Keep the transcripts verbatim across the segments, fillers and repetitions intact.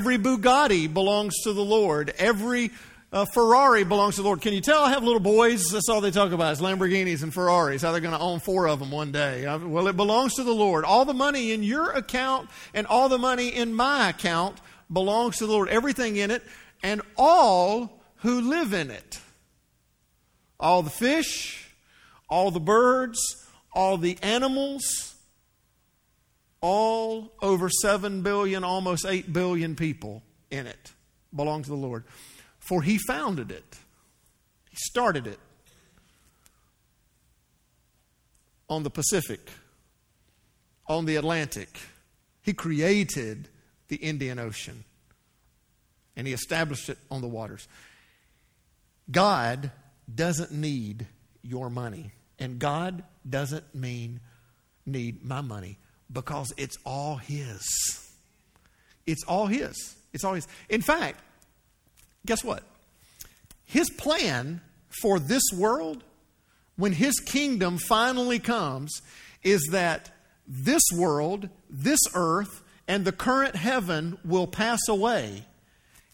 Every Bugatti belongs to the Lord. Every uh, Ferrari belongs to the Lord. Can you tell I have little boys? That's all they talk about is Lamborghinis and Ferraris, how they're going to own four of them one day. I, well, it belongs to the Lord. All the money in your account and all the money in my account belongs to the Lord. Everything in it and all who live in it. All the fish, all the birds, all the animals, all over seven billion, almost eight billion people in it belong to the Lord. For He founded it. He started it on the Pacific, on the Atlantic. He created the Indian Ocean, and He established it on the waters. God doesn't need your money, and God doesn't mean need my money, because it's all His. It's all His. It's all His. In fact, guess what? His plan for this world, when His kingdom finally comes, is that this world, this earth, and the current heaven will pass away,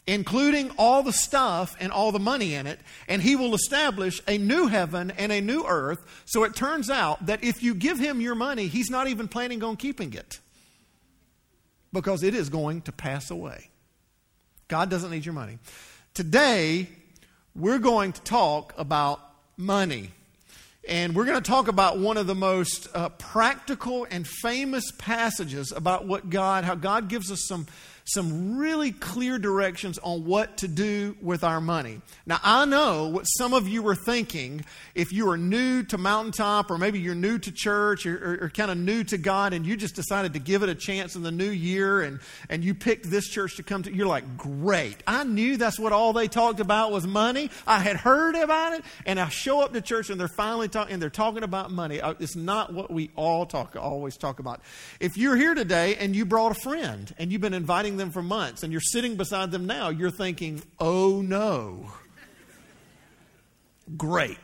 including all the stuff and all the money in it, and He will establish a new heaven and a new earth. So it turns out that if you give Him your money, He's not even planning on keeping it, because it is going to pass away. God doesn't need your money. Today, we're going to talk about money. And we're going to talk about one of the most uh, practical and famous passages about what God, how God gives us some some really clear directions on what to do with our money. Now, I know what some of you were thinking if you are new to Mountaintop, or maybe you're new to church, or, or, or kind of new to God, and you just decided to give it a chance in the new year, and, and you picked this church to come to. You're like, great. I knew that's what all they talked about was money. I had heard about it, and I show up to church, and they're finally talking, and they're talking about money. It's not what we all talk always talk about. If you're here today, and you brought a friend, and you've been inviting them for months, and you're sitting beside them now, you're thinking, oh no. Great.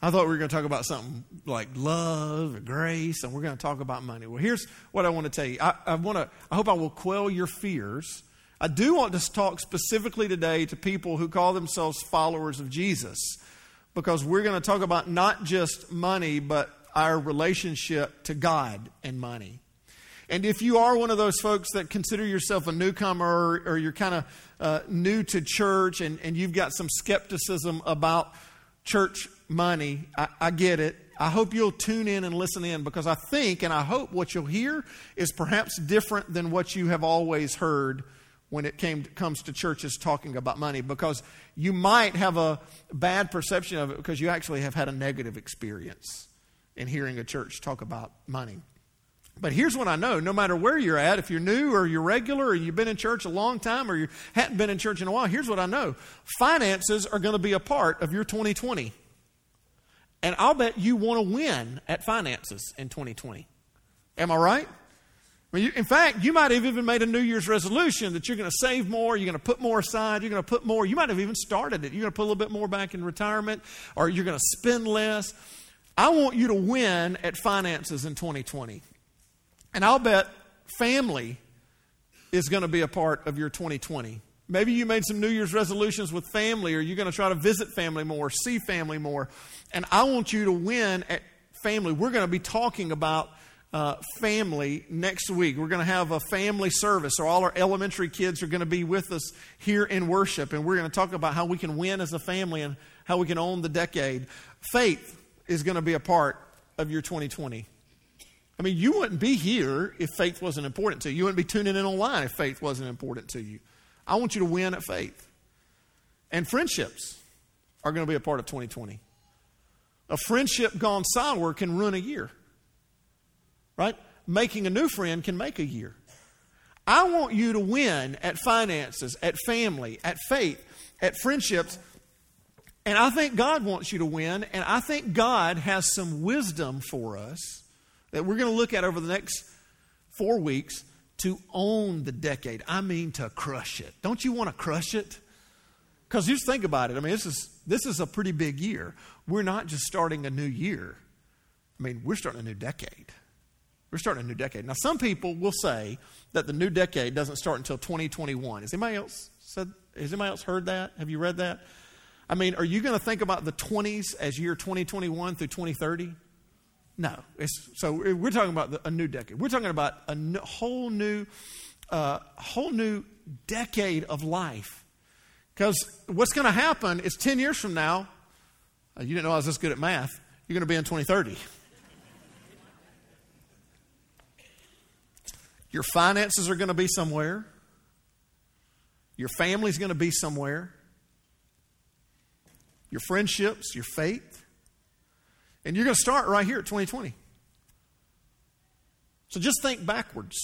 I thought we were going to talk about something like love or grace, and we're going to talk about money. Well, here's what I want to tell you. I, I want to, I hope I will quell your fears. I do want to talk specifically today to people who call themselves followers of Jesus, because we're going to talk about not just money, but our relationship to God and money. And if you are one of those folks that consider yourself a newcomer, or, or you're kind of uh, new to church, and, and you've got some skepticism about church money, I, I get it. I hope you'll tune in and listen in, because I think and I hope what you'll hear is perhaps different than what you have always heard when it came to, comes to churches talking about money, because you might have a bad perception of it because you actually have had a negative experience in hearing a church talk about money. But here's what I know, no matter where you're at, if you're new or you're regular or you've been in church a long time or you hadn't been in church in a while, here's what I know. Finances are going to be a part of your twenty twenty. And I'll bet you want to win at finances in twenty twenty. Am I right? I mean, you, in fact, you might have even made a New Year's resolution that you're going to save more, you're going to put more aside, you're going to put more. You might have even started it. You're going to put a little bit more back in retirement, or you're going to spend less. I want you to win at finances in twenty twenty. And I'll bet family is going to be a part of your twenty twenty. Maybe you made some New Year's resolutions with family, or you're going to try to visit family more, see family more. And I want you to win at family. We're going to be talking about uh, family next week. We're going to have a family service, so all our elementary kids are going to be with us here in worship. And we're going to talk about how we can win as a family and how we can own the decade. Faith is going to be a part of your twenty twenty. I mean, you wouldn't be here if faith wasn't important to you. You wouldn't be tuning in online if faith wasn't important to you. I want you to win at faith. And friendships are going to be a part of twenty twenty. A friendship gone sour can ruin a year, right? Making a new friend can make a year. I want you to win at finances, at family, at faith, at friendships. And I think God wants you to win. And I think God has some wisdom for us that we're going to look at over the next four weeks to own the decade. I mean, to crush it. Don't you want to crush it? Because just think about it. I mean, this is this is a pretty big year. We're not just starting a new year. I mean, we're starting a new decade. We're starting a new decade. Now, some people will say that the new decade doesn't start until twenty twenty-one. Has anybody else said? Has anybody else heard that? Have you read that? I mean, are you going to think about the twenties as year twenty twenty-one through twenty thirty? No. It's, so we're talking about the, a new decade. We're talking about a n- whole new, uh, whole new decade of life. Because what's going to happen is ten years from now, uh, you didn't know I was this good at math, you're going to be in twenty thirty. Your finances are going to be somewhere. Your family's going to be somewhere. Your friendships, your faith. And you're going to start right here at twenty twenty. So just think backwards.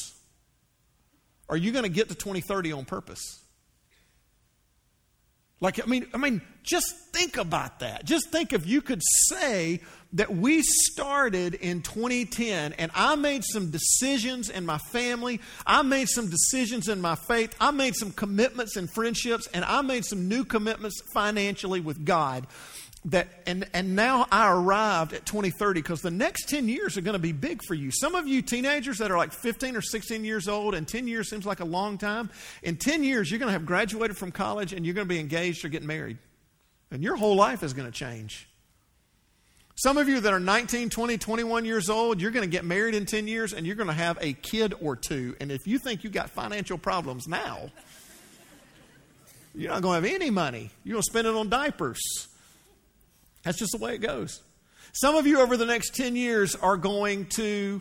Are you going to get to twenty thirty on purpose? Like, I mean, I mean, just think about that. Just think if you could say that we started in twenty ten and I made some decisions in my family. I made some decisions in my faith. I made some commitments in friendships, and I made some new commitments financially with God. That and, and now I arrived at twenty thirty, because the next ten years are going to be big for you. Some of you teenagers that are like fifteen or sixteen years old, and ten years seems like a long time. In ten years, you're going to have graduated from college and you're going to be engaged or getting married. And your whole life is going to change. Some of you that are nineteen, twenty, twenty-one years old, you're going to get married in ten years and you're going to have a kid or two. And if you think you've got financial problems now, you're not going to have any money. You're going to spend it on diapers. That's just the way it goes. Some of you over the next ten years are going to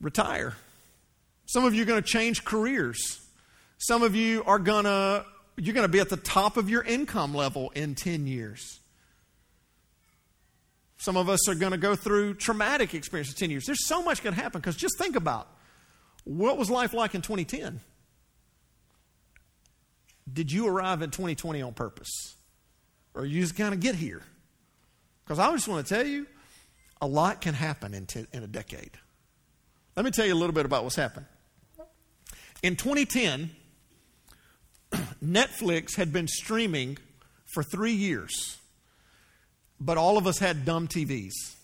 retire. Some of you are going to change careers. Some of you are going to, you're going to be at the top of your income level in ten years. Some of us are going to go through traumatic experiences in ten years. There's so much going to happen, because just think about, what was life like in twenty ten? Did you arrive in twenty twenty on purpose? Or you just kind of get here? Because I just want to tell you, a lot can happen in, ten, in a decade. Let me tell you a little bit about what's happened. In twenty ten, Netflix had been streaming for three years, but all of us had dumb T Vs.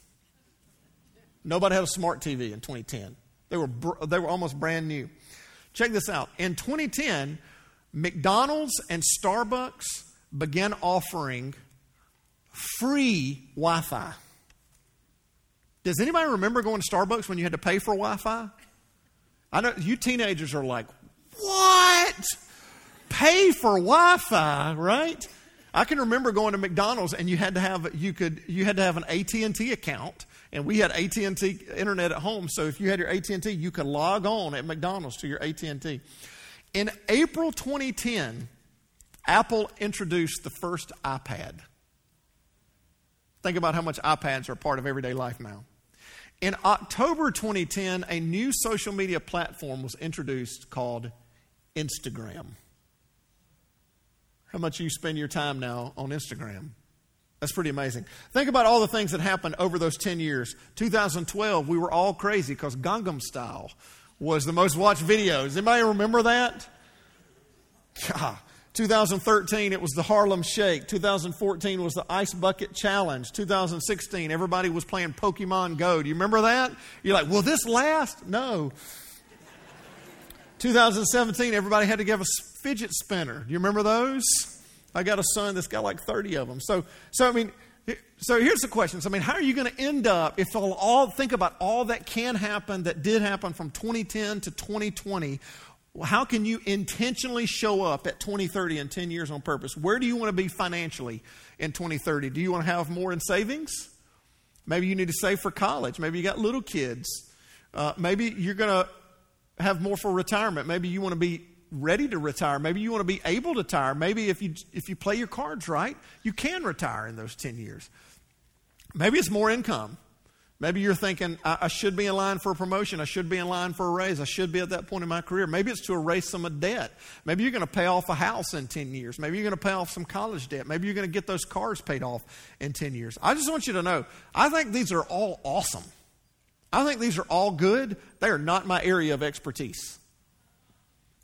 Nobody had a smart T V in twenty ten. They were br- they were almost brand new. Check this out. In twenty ten, McDonald's and Starbucks began offering free Wi-Fi. Does anybody remember going to Starbucks when you had to pay for Wi-Fi? I know you teenagers are like, what? Pay for Wi-Fi, right? I can remember going to McDonald's and you had to have you could you had to have an A T and T account, and we had A T and T internet at home, so if you had your A T and T, you could log on at McDonald's to your A T and T. In April twenty ten, Apple introduced the first iPad. Think about how much iPads are a part of everyday life now. In October twenty ten, a new social media platform was introduced called Instagram. How much do you spend your time now on Instagram? That's pretty amazing. Think about all the things that happened over those ten years. two thousand twelve, we were all crazy because Gangnam Style was the most watched video. Does anybody remember that? God. two thousand thirteen, it was the Harlem Shake. two thousand fourteen was the Ice Bucket Challenge. two thousand sixteen, everybody was playing Pokemon Go. Do you remember that? You're like, will this last? No. two thousand seventeen, everybody had to give a fidget spinner. Do you remember those? I got a son that's got like thirty of them. So, so I mean, so here's the questions. I mean, how are you going to end up if all, all think about all that can happen, that did happen from twenty ten to twenty twenty? Well, how can you intentionally show up at twenty thirty and ten years on purpose? Where do you want to be financially in twenty thirty? Do you want to have more in savings? Maybe you need to save for college. Maybe you got little kids. Uh, maybe you're going to have more for retirement. Maybe you want to be ready to retire. Maybe you want to be able to retire. Maybe if you if you play your cards right, you can retire in those ten years. Maybe it's more income. Maybe you're thinking, I, I should be in line for a promotion. I should be in line for a raise. I should be at that point in my career. Maybe it's to erase some of debt. Maybe you're going to pay off a house in ten years. Maybe you're going to pay off some college debt. Maybe you're going to get those cars paid off in ten years. I just want you to know, I think these are all awesome. I think these are all good. They are not my area of expertise.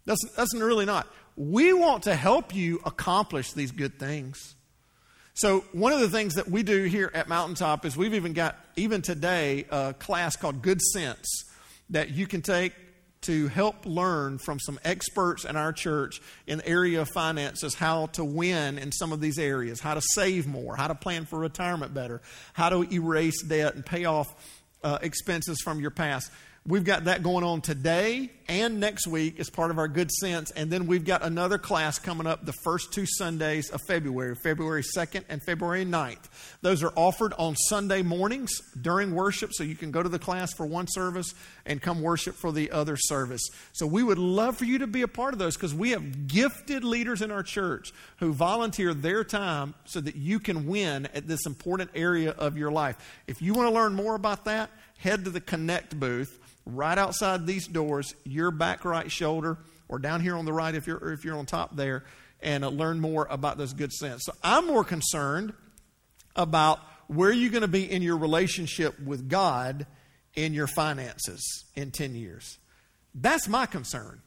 That's, that's really not. We want to help you accomplish these good things. So one of the things that we do here at Mountaintop is we've even got, even today, a class called Good Sense that you can take to help learn from some experts in our church in the area of finances, how to win in some of these areas, how to save more, how to plan for retirement better, how to erase debt and pay off uh, expenses from your past. We've got that going on today and next week as part of our Good Sense. And then we've got another class coming up the first two Sundays of February, February second and February ninth. Those are offered on Sunday mornings during worship, so you can go to the class for one service and come worship for the other service. So we would love for you to be a part of those, because we have gifted leaders in our church who volunteer their time so that you can win at this important area of your life. If you want to learn more about that, head to the Connect booth. Right outside these doors, your back right shoulder, or down here on the right if you're or if you're on top there, and uh, learn more about those Good Sense. So I'm more concerned about where you're going to be in your relationship with God in your finances in ten years. That's my concern.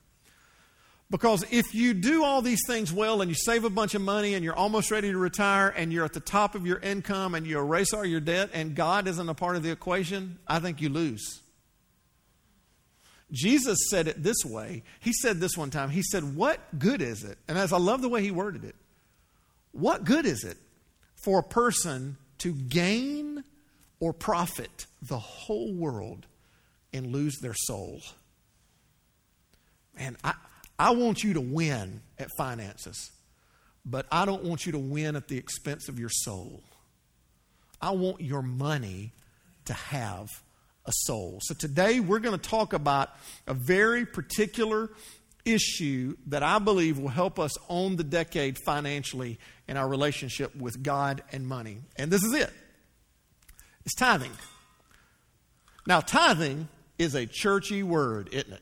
Because if you do all these things well and you save a bunch of money and you're almost ready to retire and you're at the top of your income and you erase all your debt and God isn't a part of the equation, I think you lose. Jesus said it this way. He said this one time. He said, what good is it? And as I love the way he worded it. What good is it for a person to gain or profit the whole world and lose their soul? Man, I, I want you to win at finances, but I don't want you to win at the expense of your soul. I want your money to have a soul. So today we're going to talk about a very particular issue that I believe will help us own the decade financially in our relationship with God and money. And this is it. It's tithing. Now, tithing is a churchy word, isn't it?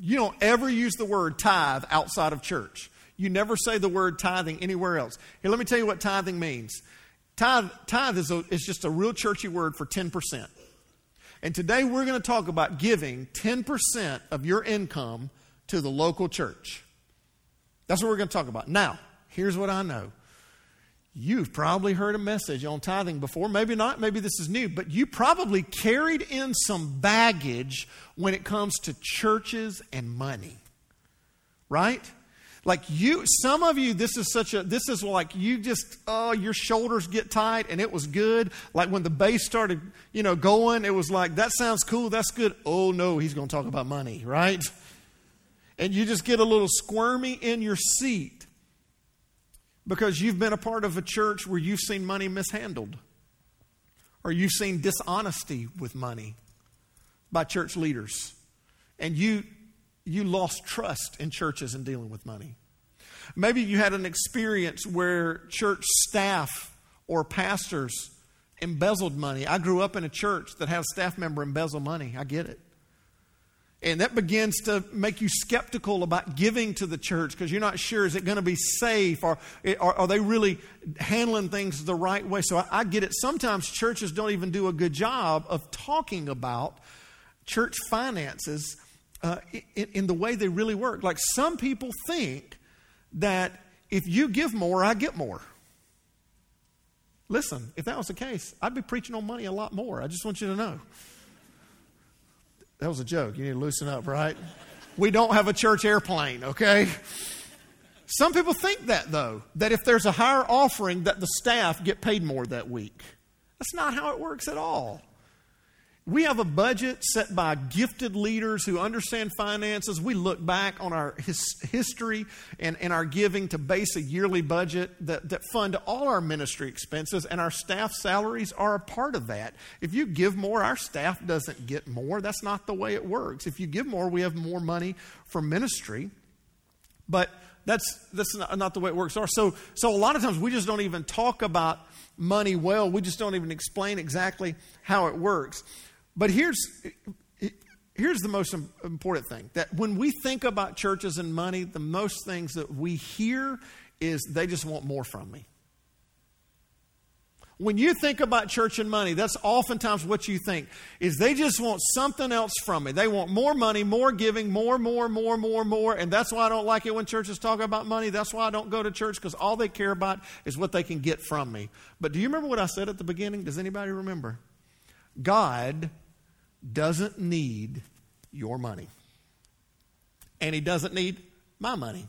You don't ever use the word tithe outside of church. You never say the word tithing anywhere else. Here, let me tell you what tithing means. Tithe, tithe is, a, is just a real churchy word for ten percent. And today we're going to talk about giving ten percent of your income to the local church. That's what we're going to talk about. Now, here's what I know. You've probably heard a message on tithing before. Maybe not. Maybe this is new. But you probably carried in some baggage when it comes to churches and money. Right? Like you, some of you, this is such a, this is like you just, oh, your shoulders get tight and it was good. Like when the bass started, you know, going, it was like, that sounds cool, that's good. Oh no, he's going to talk about money, right? And you just get a little squirmy in your seat because you've been a part of a church where you've seen money mishandled, or you've seen dishonesty with money by church leaders. And you, You lost trust in churches in dealing with money. Maybe you had an experience where church staff or pastors embezzled money. I grew up in a church that had a staff member embezzle money. I get it. And that begins to make you skeptical about giving to the church because you're not sure, is it going to be safe, or, or are they really handling things the right way? So I, I get it. Sometimes churches don't even do a good job of talking about church finances Uh, in, in the way they really work. Like some people think that if you give more, I get more. Listen, if that was the case, I'd be preaching on money a lot more. I just want you to know. That was a joke. You need to loosen up, right? We don't have a church airplane, okay? Some people think that, though, that if there's a higher offering that the staff get paid more that week. That's not how it works at all. We have a budget set by gifted leaders who understand finances. We look back on our his, history and, and our giving to base a yearly budget that, that fund all our ministry expenses, and our staff salaries are a part of that. If you give more, our staff doesn't get more. That's not the way it works. If you give more, we have more money for ministry. But that's that's not, not the way it works. So, so a lot of times we just don't even talk about money well. We just don't even explain exactly how it works. But here's here's the most important thing, that when we think about churches and money, the most things that we hear is they just want more from me. When you think about church and money, that's oftentimes what you think, is they just want something else from me. They want more money, more giving, more, more, more, more, more. And that's why I don't like it when churches talk about money. That's why I don't go to church, because all they care about is what they can get from me. But do you remember what I said at the beginning? Does anybody remember? God doesn't need your money. And he doesn't need my money.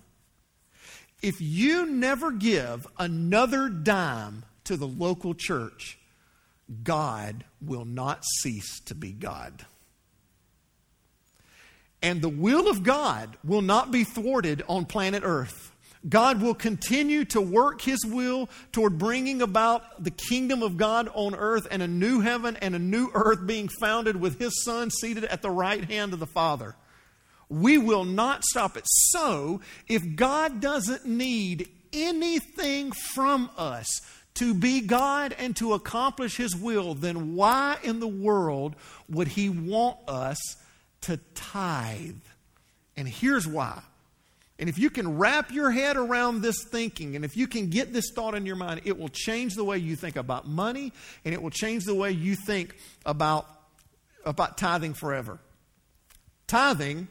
If you never give another dime to the local church, God will not cease to be God. And the will of God will not be thwarted on planet Earth. God will continue to work his will toward bringing about the kingdom of God on earth and a new heaven and a new earth being founded with his Son seated at the right hand of the Father. We will not stop it. So, if God doesn't need anything from us to be God and to accomplish his will, then why in the world would he want us to tithe? And here's why. And if you can wrap your head around this thinking, and if you can get this thought in your mind, it will change the way you think about money, and it will change the way you think about, about tithing forever. Tithing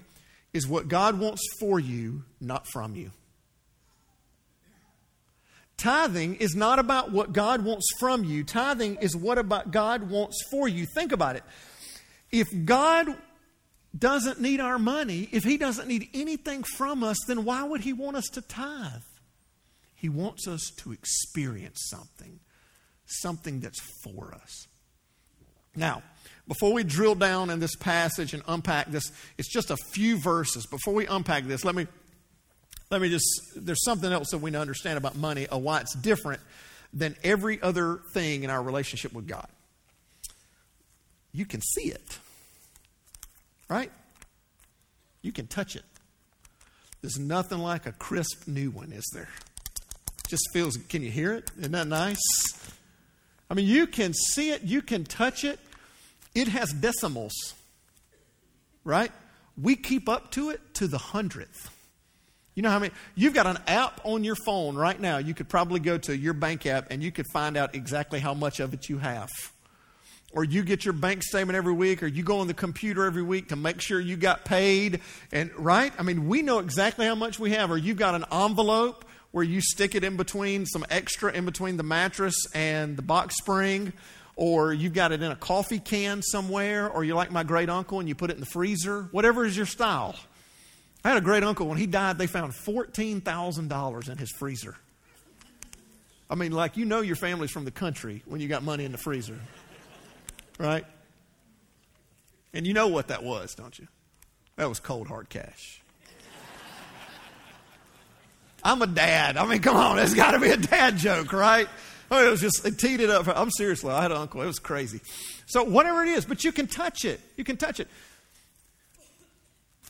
is what God wants for you, not from you. Tithing is not about what God wants from you. Tithing is what about God wants for you. Think about it. If God doesn't need our money, if he doesn't need anything from us, then why would he want us to tithe? He wants us to experience something, something that's for us. Now, before we drill down in this passage and unpack this, it's just a few verses. Before we unpack this, let me... Let me just, there's something else that we need to understand about money, or why it's different than every other thing in our relationship with God. You can see it, right? You can touch it. There's nothing like a crisp new one, is there? Just feels, can you hear it? Isn't that nice? I mean, you can see it, you can touch it. It has decimals, right? We keep up to it to the hundredth. You know how many? You've got an app on your phone right now. You could probably go to your bank app and you could find out exactly how much of it you have. Or you get your bank statement every week, or you go on the computer every week to make sure you got paid. And right? I mean, we know exactly how much we have. Or you've got an envelope where you stick it in between, some extra in between the mattress and the box spring. Or you've got it in a coffee can somewhere. Or you're like my great uncle and you put it in the freezer. Whatever is your style. I had a great uncle. When he died, they found fourteen thousand dollars in his freezer. I mean, like, you know your family's from the country when you got money in the freezer, right? And you know what that was, don't you? That was cold, hard cash. I'm a dad. I mean, come on. That's got to be a dad joke, right? I mean, it was just, it teed it up. I'm seriously, I had an uncle. It was crazy. So whatever it is, but you can touch it. You can touch it.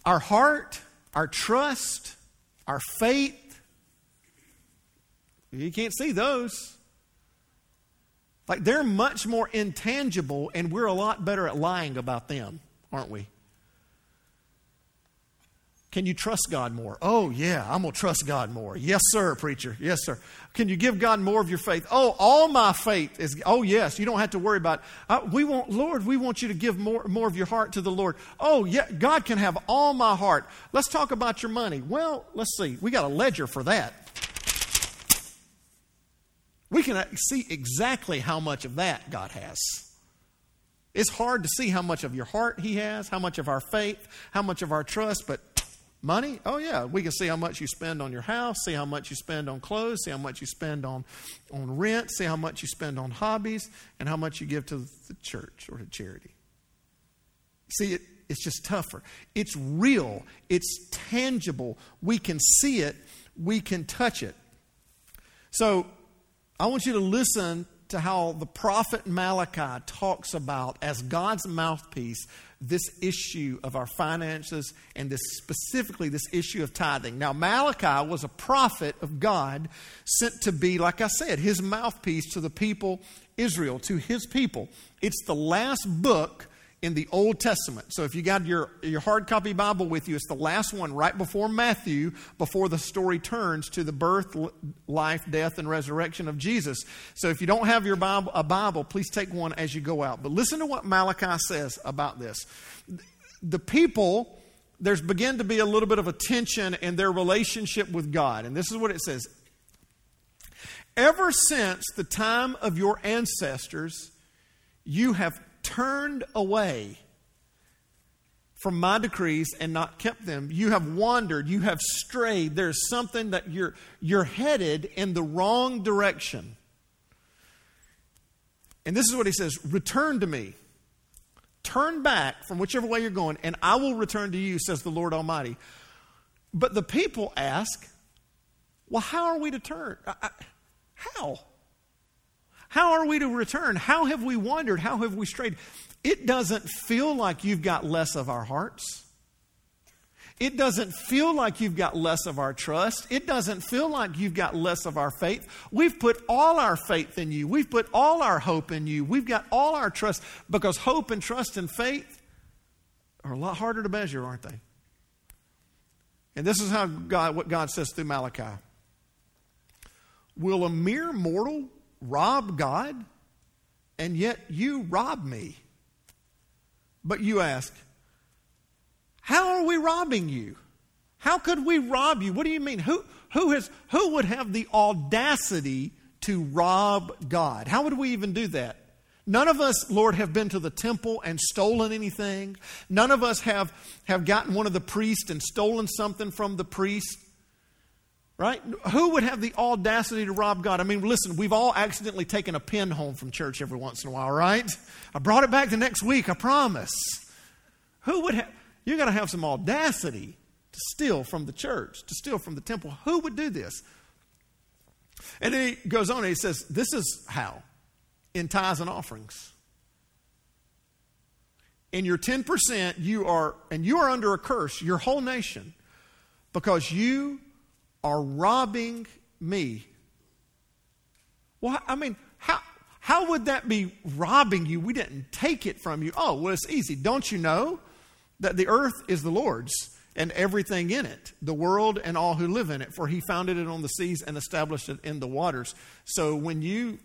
Our heart, our trust, our faith. You can't see those. Like, they're much more intangible, and we're a lot better at lying about them, aren't we? Can you trust God more? Oh, yeah, I'm going to trust God more. Yes, sir, preacher. Yes, sir. Can you give God more of your faith? Oh, all my faith is, oh, yes, you don't have to worry about it. Uh, we want, Lord, we want you to give more, more of your heart to the Lord. Oh, yeah, God can have all my heart. Let's talk about your money. Well, let's see. We got a ledger for that. We can see exactly how much of that God has. It's hard to see how much of your heart he has, how much of our faith, how much of our trust, but money? Oh, yeah. We can see how much you spend on your house, see how much you spend on clothes, see how much you spend on, on rent, see how much you spend on hobbies, and how much you give to the church or to charity. See, it, it's just tougher. It's real. It's tangible. We can see it. We can touch it. So I want you to listen to how the prophet Malachi talks about, as God's mouthpiece, this issue of our finances, and this specifically this issue of tithing. Now, Malachi was a prophet of God sent to be, like I said, his mouthpiece to the people, Israel, to his people. It's the last book in the Old Testament. So if you got your, your hard copy Bible with you, it's the last one right before Matthew, before the story turns to the birth, life, death, and resurrection of Jesus. So if you don't have your Bible, a Bible, please take one as you go out. But listen to what Malachi says about this. The people, there's began to be a little bit of a tension in their relationship with God. And this is what it says. Ever since the time of your ancestors, you have turned away from my decrees and not kept them. You have wandered. You have strayed. There's something that you're, you're headed in the wrong direction. And this is what he says, return to me. Turn back from whichever way you're going, and I will return to you, says the Lord Almighty. But the people ask, well, how are we to turn? I, I, how? How are we to return? How have we wandered? How have we strayed? It doesn't feel like you've got less of our hearts. It doesn't feel like you've got less of our trust. It doesn't feel like you've got less of our faith. We've put all our faith in you. We've put all our hope in you. We've got all our trust, because hope and trust and faith are a lot harder to measure, aren't they? And this is how God, what God says through Malachi. Will a mere mortal rob God? And yet you rob me. But you ask, how are we robbing you? How could we rob you? What do you mean? Who, who, has, who would have the audacity to rob God? How would we even do that? None of us, Lord, have been to the temple and stolen anything. None of us have, have gotten one of the priests and stolen something from the priest. Right? Who would have the audacity to rob God? I mean, listen, we've all accidentally taken a pen home from church every once in a while, right? I brought it back the next week, I promise. Who would have... You've got to have some audacity to steal from the church, to steal from the temple. Who would do this? And then he goes on and he says, this is how. In tithes and offerings. In your ten percent, you are, and you are under a curse, your whole nation, because you are robbing me. Well, I mean, how, how would that be robbing you? We didn't take it from you. Oh, well, it's easy. Don't you know that the earth is the Lord's and everything in it, the world and all who live in it, for he founded it on the seas and established it in the waters. So when you,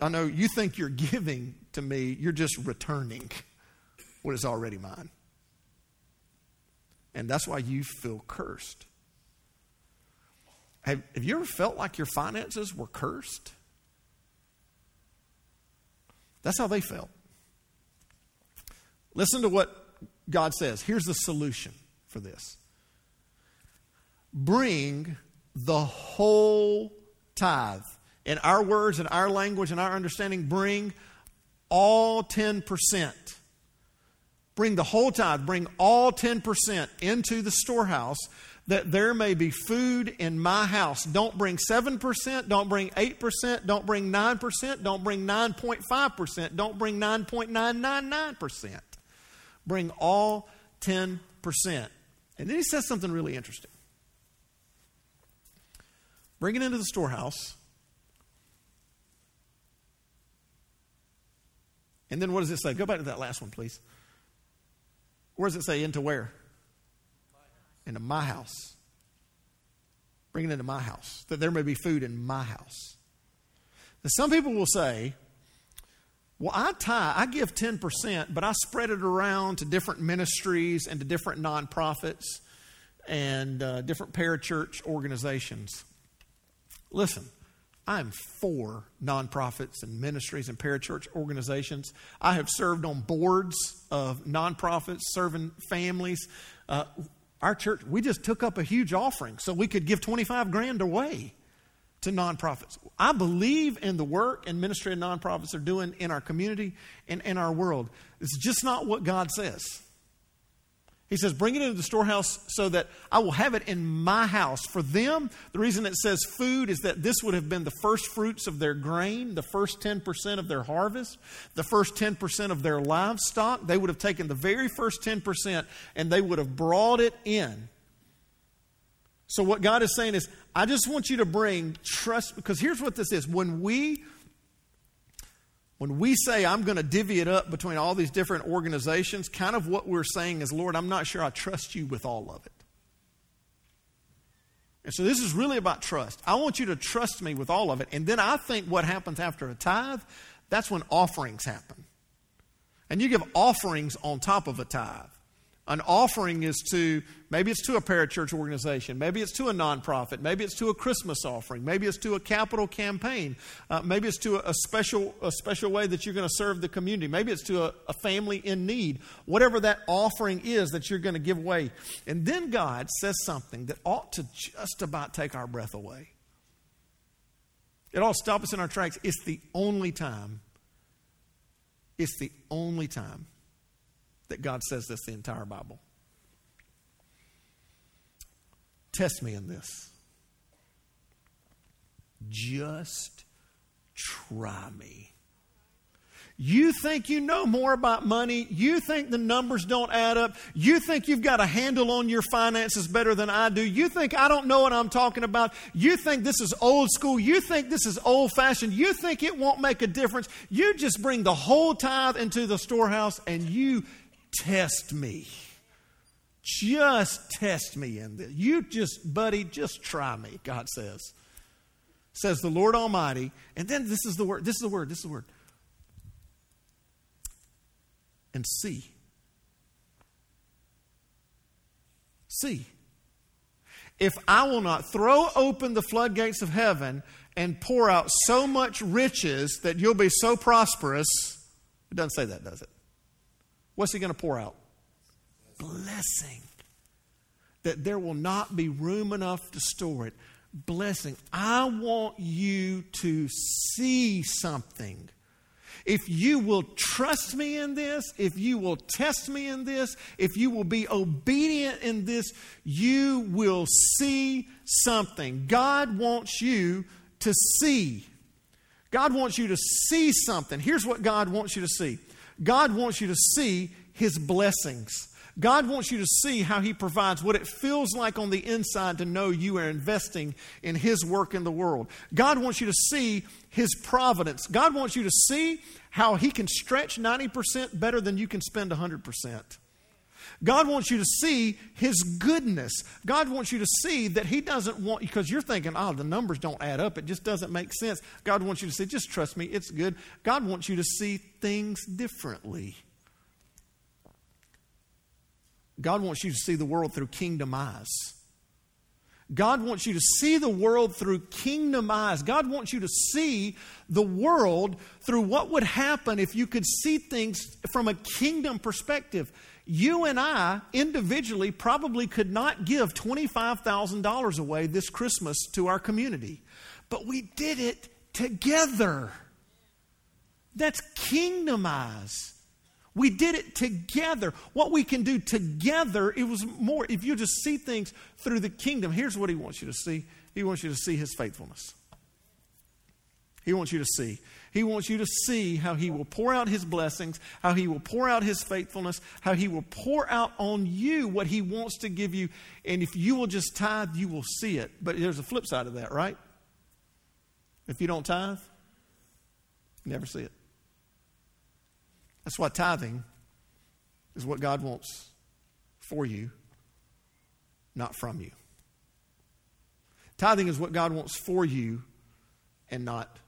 I know you think you're giving to me, you're just returning what is already mine. And that's why you feel cursed. Have, have you ever felt like your finances were cursed? That's how they felt. Listen to what God says, here's the solution for this. Bring the whole tithe. In our words, in our language, in our understanding, bring all ten percent. Bring the whole tithe, bring all ten percent into the storehouse, that there may be food in my house. Don't bring seven percent, don't bring eight percent, don't bring nine percent, don't bring nine point five percent, don't bring nine point nine nine nine percent. Bring all ten percent. And then he says something really interesting. Bring it into the storehouse. And then what does it say? Go back to that last one, please. Where does it say? Into where? Into my house. Bring it into my house, that there may be food in my house. Now, some people will say, well, I tithe, I give ten percent, but I spread it around to different ministries and to different nonprofits and uh, different parachurch organizations. Listen, I'm for nonprofits and ministries and parachurch organizations. I have served on boards of nonprofits, serving families. Uh, our church, we just took up a huge offering so we could give twenty-five grand away to nonprofits. I believe in the work and ministry of nonprofits are doing in our community and in our world. It's just not what God says. He says, bring it into the storehouse so that I will have it in my house. For them, the reason it says food is that this would have been the first fruits of their grain, the first ten percent of their harvest, the first ten percent of their livestock. They would have taken the very first ten percent and they would have brought it in. So what God is saying is, I just want you to bring trust, because here's what this is. When we, when we say I'm going to divvy it up between all these different organizations, kind of what we're saying is, Lord, I'm not sure I trust you with all of it. And so this is really about trust. I want you to trust me with all of it. And then I think what happens after a tithe, that's when offerings happen. And you give offerings on top of a tithe. An offering is to, maybe it's to a parachurch organization. Maybe it's to a nonprofit. Maybe it's to a Christmas offering. Maybe it's to a capital campaign. Uh, maybe it's to a, a special a special way that you're going to serve the community. Maybe it's to a, a family in need. Whatever that offering is that you're going to give away. And then God says something that ought to just about take our breath away. It ought to stop us in our tracks. It's the only time. It's the only time that God says this the entire Bible. Test me in this. Just try me. You think you know more about money. You think the numbers don't add up. You think you've got a handle on your finances better than I do. You think I don't know what I'm talking about. You think this is old school. You think this is old fashioned. You think it won't make a difference. You just bring the whole tithe into the storehouse and you test me. Just test me in this. You just, buddy, just try me, God says. Says the Lord Almighty. And then this is the word. This is the word. This is the word. And see. See. If I will not throw open the floodgates of heaven and pour out so much riches that you'll be so prosperous. It doesn't say that, does it? What's he going to pour out? Blessing. That there will not be room enough to store it. Blessing. I want you to see something. If you will trust me in this, if you will test me in this, if you will be obedient in this, you will see something. God wants you to see. God wants you to see something. Here's what God wants you to see. God wants you to see His blessings. God wants you to see how He provides, what it feels like on the inside to know you are investing in His work in the world. God wants you to see His providence. God wants you to see how He can stretch ninety percent better than you can spend one hundred percent. God wants you to see His goodness. God wants you to see that He doesn't want, because you're thinking, oh, the numbers don't add up. It just doesn't make sense. God wants you to say, just trust me, it's good. God wants you to see things differently. God wants you to see the world through kingdom eyes. God wants you to see the world through kingdom eyes. God wants you to see the world through what would happen if you could see things from a kingdom perspective. You and I individually probably could not give twenty-five thousand dollars away this Christmas to our community, but we did it together. That's kingdom eyes. We did it together. What we can do together, it was more. If you just see things through the kingdom, here's what He wants you to see. He wants you to see His faithfulness. He wants you to see. He wants you to see how He will pour out His blessings, how He will pour out His faithfulness, how He will pour out on you what He wants to give you. And if you will just tithe, you will see it. But there's a flip side of that, right? If you don't tithe, you never see it. That's why tithing is what God wants for you, not from you. Tithing is what God wants for you and not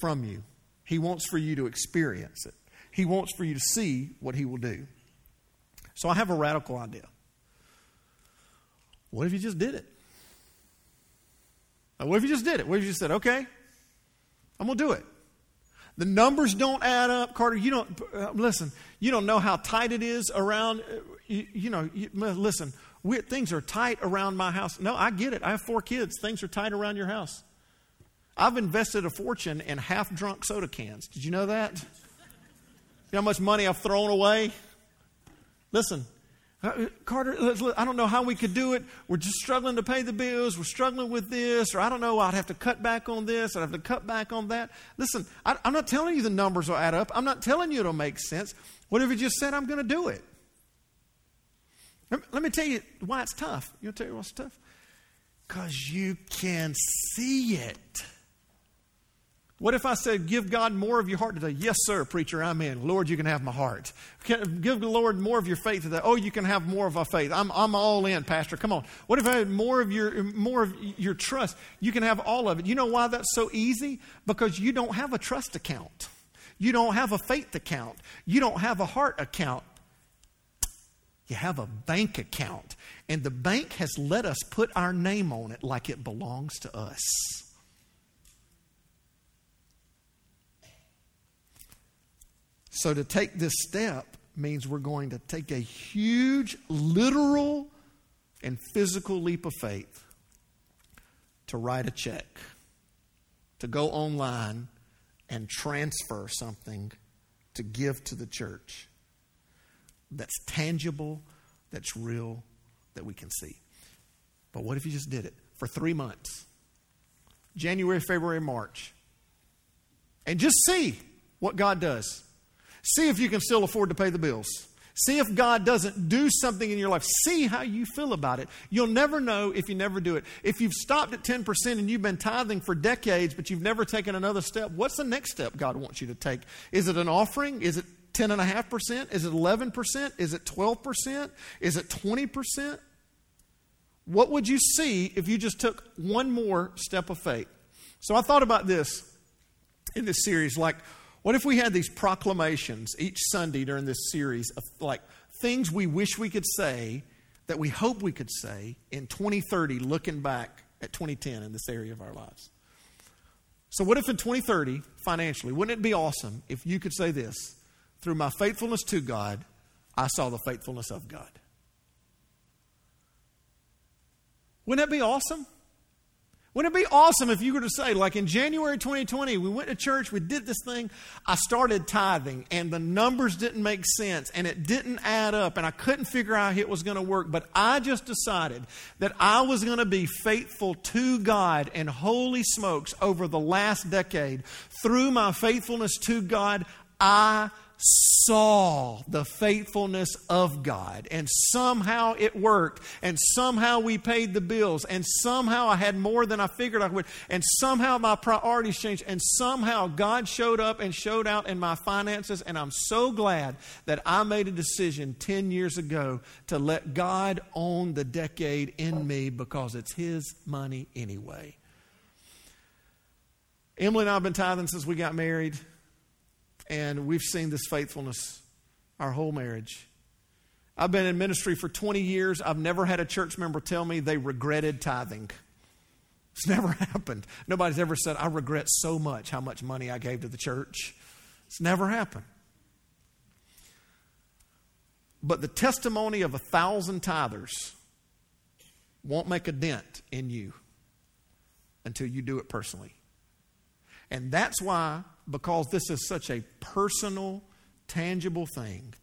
from you. He wants for you to experience it. He wants for you to see what He will do. So I have a radical idea. What if you just did it? What if you just did it? What if you just said, okay, I'm going to do it. The numbers don't add up. Carter, you don't, uh, listen, you don't know how tight it is around, uh, you, you know, you, listen, we, things are tight around my house. No, I get it. I have four kids. Things are tight around your house. I've invested a fortune in half-drunk soda cans. Did you know that? You know how much money I've thrown away? Listen, uh, Carter, I don't know how we could do it. We're just struggling to pay the bills. We're struggling with this. Or I don't know, I'd have to cut back on this. I'd have to cut back on that. Listen, I, I'm not telling you the numbers will add up. I'm not telling you it'll make sense. What if you just said, I'm going to do it? Let me tell you why it's tough. You want to tell you why it's tough? Because you can see it. What if I said, give God more of your heart today? Yes, sir, preacher, I'm in. Lord, you can have my heart. Give the Lord more of your faith today. Oh, you can have more of our faith. I'm, I'm all in, pastor. Come on. What if I had more of your, more of your trust? You can have all of it. You know why that's so easy? Because you don't have a trust account. You don't have a faith account. You don't have a heart account. You have a bank account, and the bank has let us put our name on it like it belongs to us. So to take this step means we're going to take a huge literal and physical leap of faith to write a check, to go online and transfer something to give to the church that's tangible, that's real, that we can see. But what if you just did it for three months? January, February, March. And just see what God does. See if you can still afford to pay the bills. See if God doesn't do something in your life. See how you feel about it. You'll never know if you never do it. If you've stopped at ten percent and you've been tithing for decades, but you've never taken another step, what's the next step God wants you to take? Is it an offering? Is it ten point five percent? Is it eleven percent? Is it twelve percent? Is it twenty percent? What would you see if you just took one more step of faith? So I thought about this in this series, like, what if we had these proclamations each Sunday during this series of like things we wish we could say that we hope we could say in twenty thirty, looking back at twenty ten in this area of our lives? So what if in twenty thirty, financially, wouldn't it be awesome if you could say this? Through my faithfulness to God, I saw the faithfulness of God. Wouldn't that be awesome? Wouldn't it be awesome if you were to say, like in January twenty twenty, we went to church, we did this thing, I started tithing, and the numbers didn't make sense, and it didn't add up, and I couldn't figure out how it was going to work, but I just decided that I was going to be faithful to God, and holy smokes, over the last decade, through my faithfulness to God, I saw the faithfulness of God, and somehow it worked, and somehow we paid the bills, and somehow I had more than I figured I would, and somehow my priorities changed, and somehow God showed up and showed out in my finances, and I'm so glad that I made a decision ten years ago to let God own the decade in me because it's His money anyway. Emily and I have been tithing since we got married. And we've seen this faithfulness our whole marriage. I've been in ministry for twenty years. I've never had a church member tell me they regretted tithing. It's never happened. Nobody's ever said, I regret so much how much money I gave to the church. It's never happened. But the testimony of a thousand tithers won't make a dent in you until you do it personally. And that's why, because this is such a personal, tangible thing,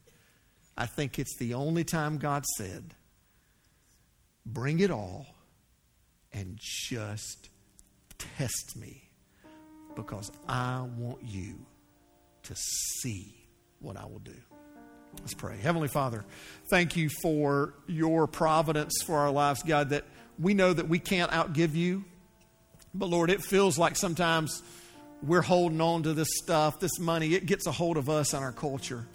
I think it's the only time God said, bring it all and just test me, because I want you to see what I will do. Let's pray. Heavenly Father, thank you for your providence for our lives, God, that we know that we can't outgive you. But Lord, it feels like sometimes we're holding on to this stuff, this money. It gets a hold of us and our culture.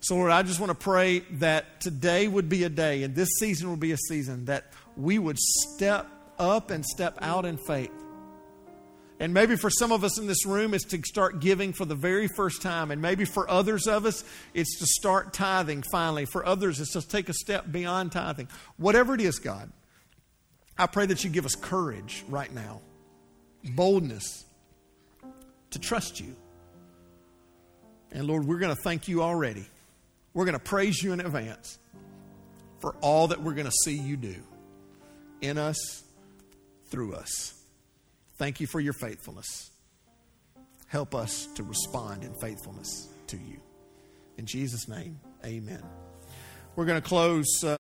So, Lord, I just want to pray that today would be a day, and this season would be a season that we would step up and step out in faith. And maybe for some of us in this room, it's to start giving for the very first time. And maybe for others of us, it's to start tithing finally. For others, it's to take a step beyond tithing. Whatever it is, God, I pray that you give us courage right now. Boldness to trust you. And Lord, we're going to thank you already. We're going to praise you in advance for all that we're going to see you do in us, through us. Thank you for your faithfulness. Help us to respond in faithfulness to you. In Jesus' name, amen. We're going to close. Uh,